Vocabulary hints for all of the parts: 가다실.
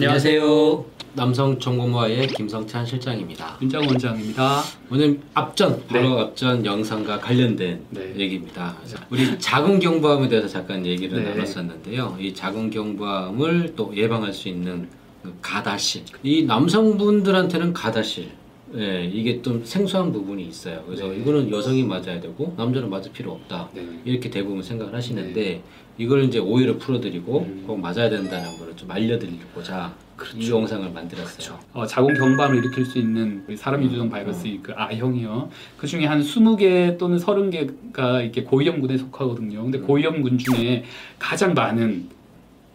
안녕하세요. 남성정보모아의 김성찬 실장입니다. 윤장 원장입니다. 오늘 앞전, 바로 네. 앞전 영상과 관련된 네. 얘기입니다. 우리 자궁경부암에 대해서 잠깐 얘기를 네. 나눴었는데요. 이 자궁경부암을 또 예방할 수 있는 가다실, 이 남성분들한테는 가다실, 예, 이게 좀 생소한 부분이 있어요. 그래서 네. 이거는 여성이 맞아야 되고 남자는 맞을 필요 없다. 네. 이렇게 대부분 생각을 하시는데 네. 이걸 이제 오해를 풀어드리고 꼭 맞아야 된다는 걸 좀 알려드리고자 그렇죠. 이 영상을 만들었어요. 그렇죠. 자궁경부암을 일으킬 수 있는 사람유두종 바이러스 그 A형이요. 그 중에 한 20개 또는 30개가 이렇게 고위험군에 속하거든요. 근데 고위험군 중에 가장 많은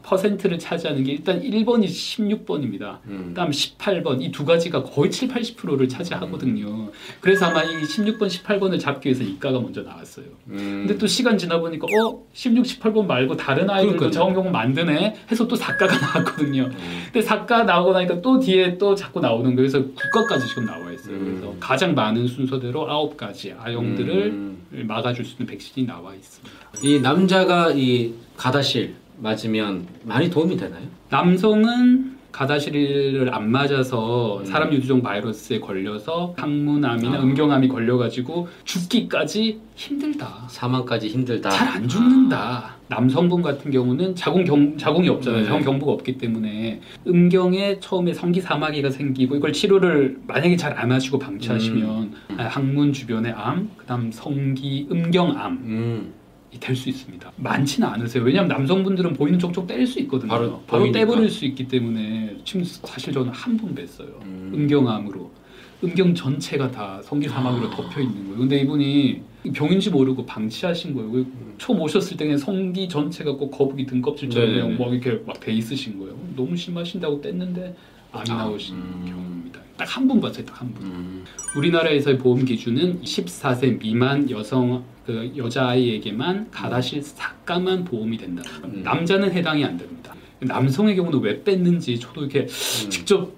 퍼센트를 차지하는 게 일단 1번이 16번입니다. 그다음 18번 이 두 가지가 거의 70~80%를 차지하거든요. 그래서 아마 이 16번, 18번을 잡기 위해서 이과가 먼저 나왔어요. 근데 또 시간 지나 보니까 16, 18번 말고 다른 아이들도 자궁경부 만드네 해서 또 4과가 나왔거든요. 근데 4과 나오고 나니까 또 뒤에 또 자꾸 나오는 거예요. 그래서 9과까지 지금 나와 있어요. 그래서 가장 많은 순서대로 9가지 아형들을 막아줄 수 있는 백신이 나와 있습니다. 이 남자가 이 가다실 맞으면 많이 도움이 되나요? 남성은 가다실을 안 맞아서 사람유두종 바이러스에 걸려서 항문암이나 음경암이 걸려가지고 죽기까지 힘들다. 사망까지 힘들다. 잘 안 죽는다. 남성분 같은 경우는 자궁이 없잖아요. 자궁경부가 없기 때문에 음경에 처음에 성기사마귀가 생기고 이걸 치료를 만약에 잘 안 하시고 방치하시면 항문 주변의 암, 그 다음 성기, 음경암 될 수 있습니다. 많지는 않으세요. 왜냐하면 남성분들은 보이는 쪽쪽 뗄 수 있거든요. 바로 떼버릴 수 있기 때문에 지금 사실 저는 한 분 뵀어요. 음경암으로. 음경 전체가 다 성기사마귀로 덮여 있는 거예요. 근데 이분이 병인지 모르고 방치하신 거예요. 처음 오셨을 때 그냥 성기 전체가 꼭 거북이 등껍질처럼 그냥 막 이렇게 막 돼 있으신 거예요. 너무 심하신다고 뗐는데 암이 나오신 경우입니다. 딱 한 분 봤어요. 딱 한 분. 우리나라에서의 보험 기준은 14세 미만 여성 여자아이에게만 가다실 4과만 보험이 된다. 남자는 해당이 안 됩니다. 남성의 경우는 왜 뺐는지 저도 이렇게 직접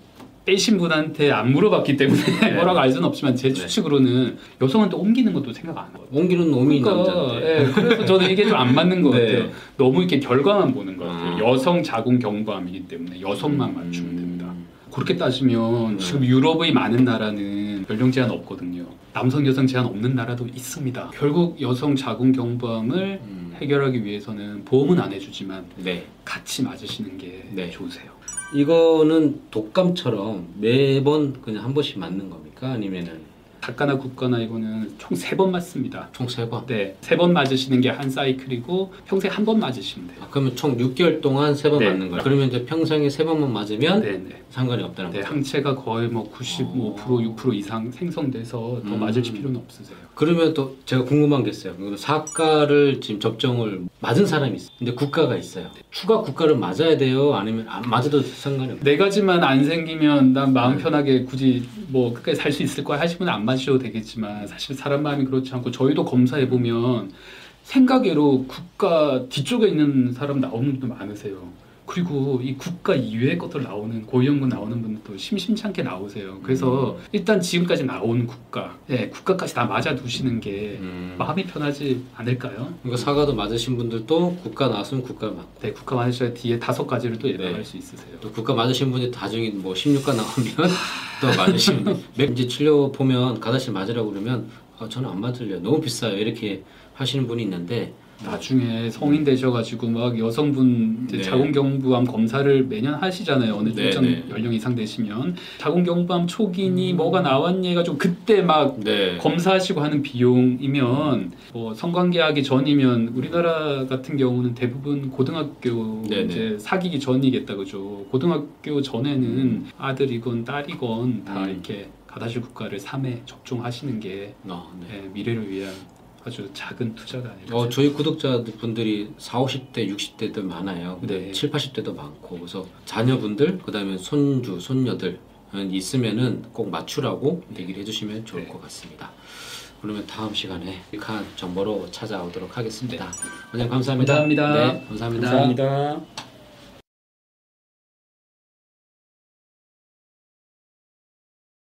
빼신 분한테 안 물어봤기 때문에 네. 뭐라고 알 수는 없지만 제 추측으로는 여성한테 옮기는 것도 생각 안 해요. 옮기는 놈이 남자한테. 네, 그래서 저는 이게 좀 안 맞는 것 네. 같아요. 너무 이렇게 결과만 보는 것 같아요. 여성 자궁경부암이기 때문에 여성만 맞추면 됩니다. 그렇게 따지면 지금 유럽의 많은 나라는 연령 제한 없거든요. 남성 여성 제한 없는 나라도 있습니다. 결국 여성 자궁경부암을 해결하기 위해서는 보험은 안 해주지만 네. 같이 맞으시는 게 네. 좋으세요. 이거는 독감처럼 매번 그냥 한 번씩 맞는 겁니까? 아니면은? 4과나 9과나 이거는 총 3번 맞습니다. 총 3번? 네. 3번 맞으시는 게 한 사이클이고 평생 한 번 맞으시면 돼요. 그러면 총 6개월 동안 3번 네. 맞는 거예요? 그러면 이제 평생에 3번만 맞으면 네네. 상관이 없다는 거예요? 네. 항체가 거의 뭐 95%, 6% 이상 생성돼서 더 맞을 필요는 없으세요. 그러면 또 제가 궁금한 게 있어요. 4과를 지금 접종을 맞은 사람이 있어요. 근데 9과가 있어요. 네. 추가 9과를 맞아야 돼요? 아니면 안 맞아도 상관이 없어요? 네 가지만 안 생기면 난 마음 편하게 굳이 뭐 끝까지 살 수 있을 거야 하시면 안 맞으셔도 되겠지만 사실 사람 마음이 그렇지 않고 저희도 검사해보면 생각외로 9과 뒤쪽에 있는 사람 나오는 분도 많으세요. 그리고 이 9과 이외의 것들 나오는 고위험군 나오는 분들도 심심찮게 나오세요. 그래서 일단 지금까지 나온 9과, 예, 9과까지 다 맞아 두시는 게 마음이 편하지 않을까요? 그러니까 4과도 맞으신 분들도 9과 나왔으면 9과 맞고, 네, 9과 맞으셔야 뒤에 5가지를 또 예방할 네. 수 있으세요. 또 9과 맞으신 분이 나중에 뭐 16과 나오면 또 맞으시면 이제 치료 보면 가다실 맞으라고 그러면 저는 안 맞을래요. 너무 비싸요. 이렇게 하시는 분이 있는데. 나중에 성인 되셔가지고 막 여성분 네. 자궁경부암 검사를 매년 하시잖아요. 어느 네, 네. 연령 이상 되시면 자궁경부암 초기니 뭐가 나왔니 해가지고 그때 막 네. 검사하시고 하는 비용이면 뭐 성관계하기 전이면 우리나라 같은 경우는 대부분 고등학교 네, 이제 네. 사귀기 전이겠다 그죠. 고등학교 전에는 아들이건 딸이건 다 이렇게 가다실 9과를 3회 접종하시는 게 네. 네, 미래를 위한 아주 작은 투자가 아니라 저희 구독자분들이 40, 50대, 60대도 많아요. 근데 네. 70, 80대도 많고 그래서 자녀분들, 그 다음에 손주, 손녀들 있으면은 꼭 맞추라고 얘기를 해주시면 좋을 네. 것 같습니다. 그러면 다음 시간에 유익한 정보로 찾아오도록 하겠습니다. 원장님 감사합니다. 감사합니다. 네, 감사합니다. 감사합니다.